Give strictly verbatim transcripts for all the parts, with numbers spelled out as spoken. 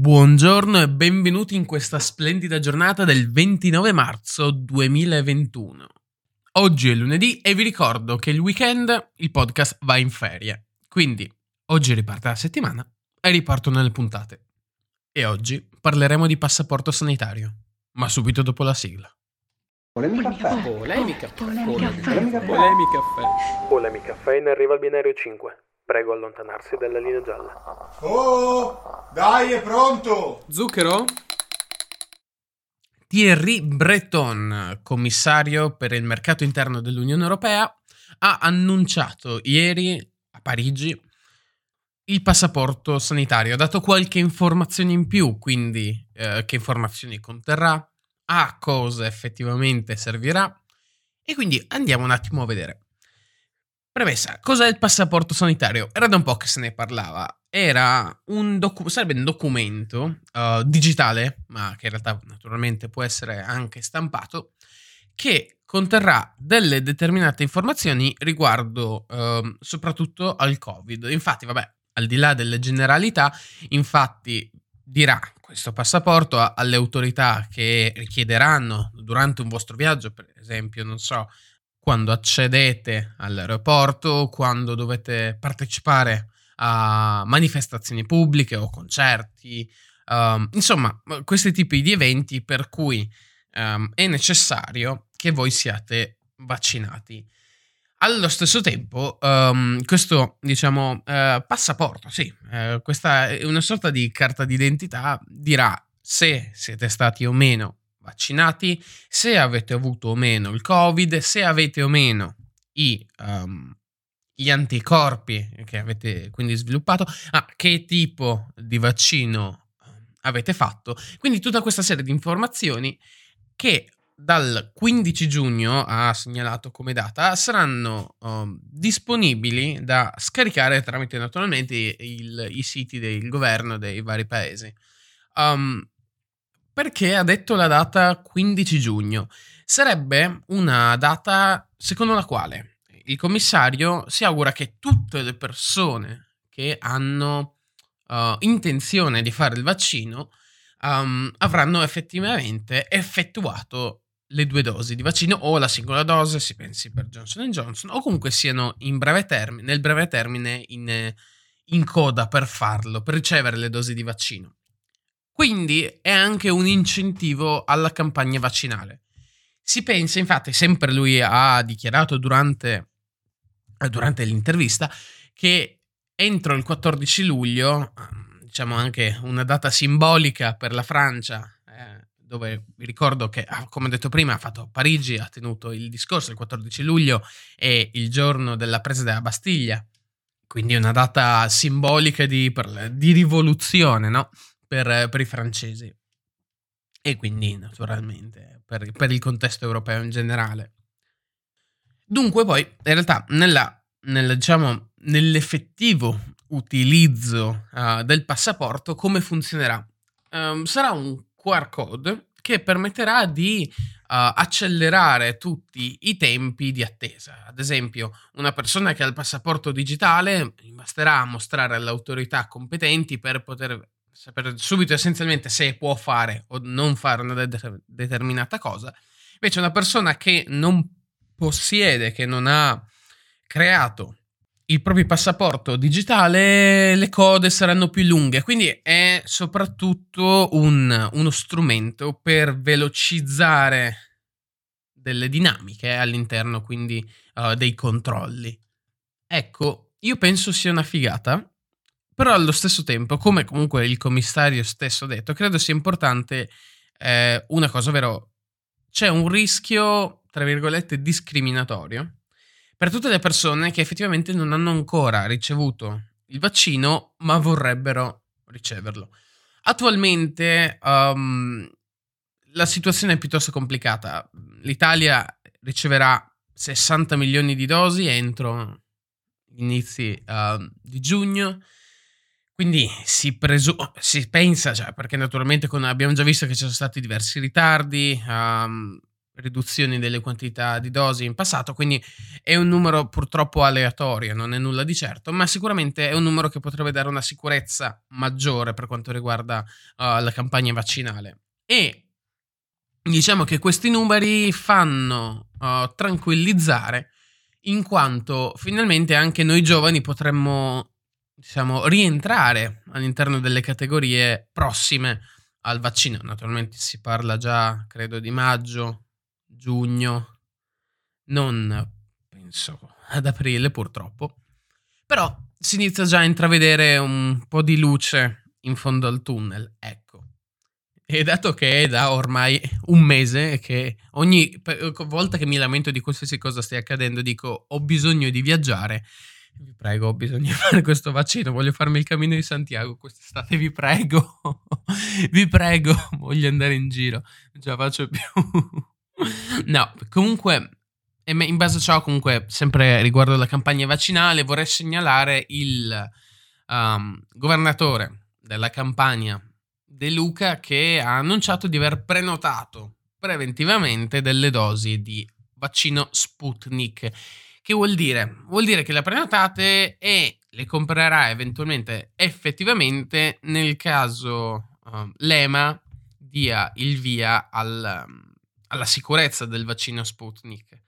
Buongiorno e benvenuti in questa splendida giornata del ventinove marzo duemilaventuno. Oggi è lunedì e vi ricordo che il weekend il podcast va in ferie, quindi oggi riparte la settimana e ripartono le puntate. E oggi parleremo di passaporto sanitario, ma subito dopo la sigla. Polemica caffè. Polemica caffè. Polemica caffè. Polemica caffè in arriva al binario cinque. Prego allontanarsi dalla linea gialla. Oh, dai, è pronto! Zucchero? Thierry Breton, commissario per il mercato interno dell'Unione Europea, ha annunciato ieri a Parigi il passaporto sanitario. Ha dato qualche informazione in più, quindi eh, che informazioni conterrà, a cosa effettivamente servirà. E quindi andiamo un attimo a vedere. Premessa, cos'è il passaporto sanitario? Era da un po' che se ne parlava. Era un docu- sarebbe un documento uh, digitale, ma che in realtà naturalmente può essere anche stampato, che conterrà delle determinate informazioni riguardo uh, soprattutto al Covid. Infatti, vabbè, al di là delle generalità, infatti dirà questo passaporto a- alle autorità che richiederanno durante un vostro viaggio, per esempio, non so, quando accedete all'aeroporto, quando dovete partecipare a manifestazioni pubbliche o concerti, um, insomma, questi tipi di eventi per cui um, è necessario che voi siate vaccinati. Allo stesso tempo, um, questo, diciamo, uh, passaporto, sì, uh, questa è una sorta di carta d'identità, dirà se siete stati o meno vaccinati, se avete avuto o meno il Covid, se avete o meno i, um, gli anticorpi che avete quindi sviluppato, ah, che tipo di vaccino avete fatto. Quindi tutta questa serie di informazioni che dal quindici giugno ha segnalato come data saranno um, disponibili da scaricare tramite naturalmente il, i siti del governo dei vari paesi. Um, Perché ha detto la data quindici giugno? Sarebbe una data secondo la quale il commissario si augura che tutte le persone che hanno uh, intenzione di fare il vaccino um, avranno effettivamente effettuato le due dosi di vaccino o la singola dose, si pensi per Johnson and Johnson, o comunque siano in breve termine, nel breve termine in, in coda per farlo, per ricevere le dosi di vaccino. Quindi è anche un incentivo alla campagna vaccinale. Si pensa, infatti, sempre lui ha dichiarato durante, durante l'intervista, che entro il quattordici luglio, diciamo anche una data simbolica per la Francia, eh, dove vi ricordo che, come ho detto prima, ha fatto a Parigi, ha tenuto il discorso, il quattordici luglio è il giorno della presa della Bastiglia, quindi una data simbolica di, per, di rivoluzione, no? Per, per i francesi e quindi naturalmente per, per il contesto europeo in generale. Dunque poi in realtà nella, nella, diciamo, nell'effettivo utilizzo uh, del passaporto come funzionerà? Um, sarà un Q R code che permetterà di uh, accelerare tutti i tempi di attesa. Ad esempio una persona che ha il passaporto digitale basterà mostrare alle autorità competenti per poter sapere subito essenzialmente se può fare o non fare una de- determinata cosa. Invece una persona che non possiede, che non ha creato il proprio passaporto digitale, le code saranno più lunghe. Quindi è soprattutto un, uno strumento per velocizzare delle dinamiche all'interno quindi uh, dei controlli. Ecco, io penso sia una figata. Però allo stesso tempo, come comunque il commissario stesso ha detto, credo sia importante eh, una cosa, ovvero c'è un rischio, tra virgolette, discriminatorio per tutte le persone che effettivamente non hanno ancora ricevuto il vaccino, ma vorrebbero riceverlo. Attualmente um, la situazione è piuttosto complicata. L'Italia riceverà sessanta milioni di dosi entro gli inizi uh, di giugno. Quindi si, presu- si pensa, cioè, perché naturalmente con- abbiamo già visto che ci sono stati diversi ritardi, um, riduzioni delle quantità di dosi in passato, quindi è un numero purtroppo aleatorio, non è nulla di certo, ma sicuramente è un numero che potrebbe dare una sicurezza maggiore per quanto riguarda uh, la campagna vaccinale. E diciamo che questi numeri fanno uh, tranquillizzare, in quanto finalmente anche noi giovani potremmo, diciamo, rientrare all'interno delle categorie prossime al vaccino. Naturalmente si parla già, credo, di maggio, giugno, non penso ad aprile purtroppo, però si inizia già a intravedere un po' di luce in fondo al tunnel, ecco. E dato che è da ormai un mese che ogni volta che mi lamento di qualsiasi cosa stia accadendo dico ho bisogno di viaggiare, vi prego, ho bisogno di fare questo vaccino, voglio farmi il Cammino di Santiago quest'estate, vi prego, vi prego, voglio andare in giro, non ce la faccio più. No, comunque, in base a ciò, comunque, sempre riguardo alla campagna vaccinale, vorrei segnalare il um, governatore della Campania, De Luca, che ha annunciato di aver prenotato preventivamente delle dosi di vaccino Sputnik. Che vuol dire? Vuol dire che le prenotate e le comprerà eventualmente effettivamente nel caso um, l'EMA dia il via al... Um, alla sicurezza del vaccino Sputnik.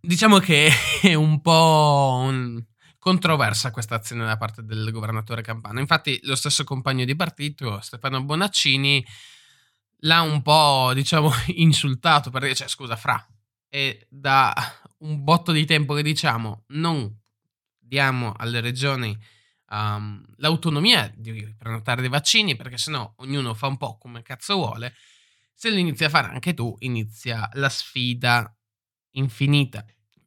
Diciamo che è un po' un... controversa questa azione da parte del governatore campano. Infatti lo stesso compagno di partito, Stefano Bonaccini, l'ha un po', diciamo, insultato per dire, cioè, scusa, fra, è da un botto di tempo che diciamo non diamo alle regioni um, l'autonomia di prenotare dei vaccini, perché sennò ognuno fa un po' come cazzo vuole. Se lo inizi a fare anche tu, inizia la sfida infinita.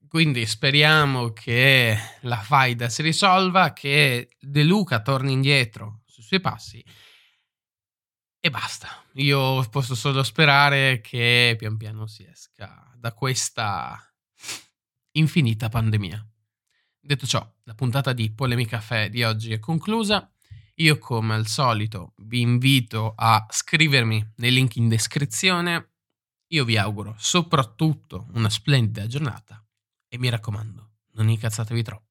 Quindi speriamo che la faida si risolva, che De Luca torni indietro sui suoi passi e basta. Io posso solo sperare che pian piano si esca da questa infinita pandemia. Detto ciò, la puntata di Polemicafè di oggi è conclusa. Io, come al solito, vi invito a scrivermi nei link in descrizione. Io vi auguro soprattutto una splendida giornata e mi raccomando, non incazzatevi troppo.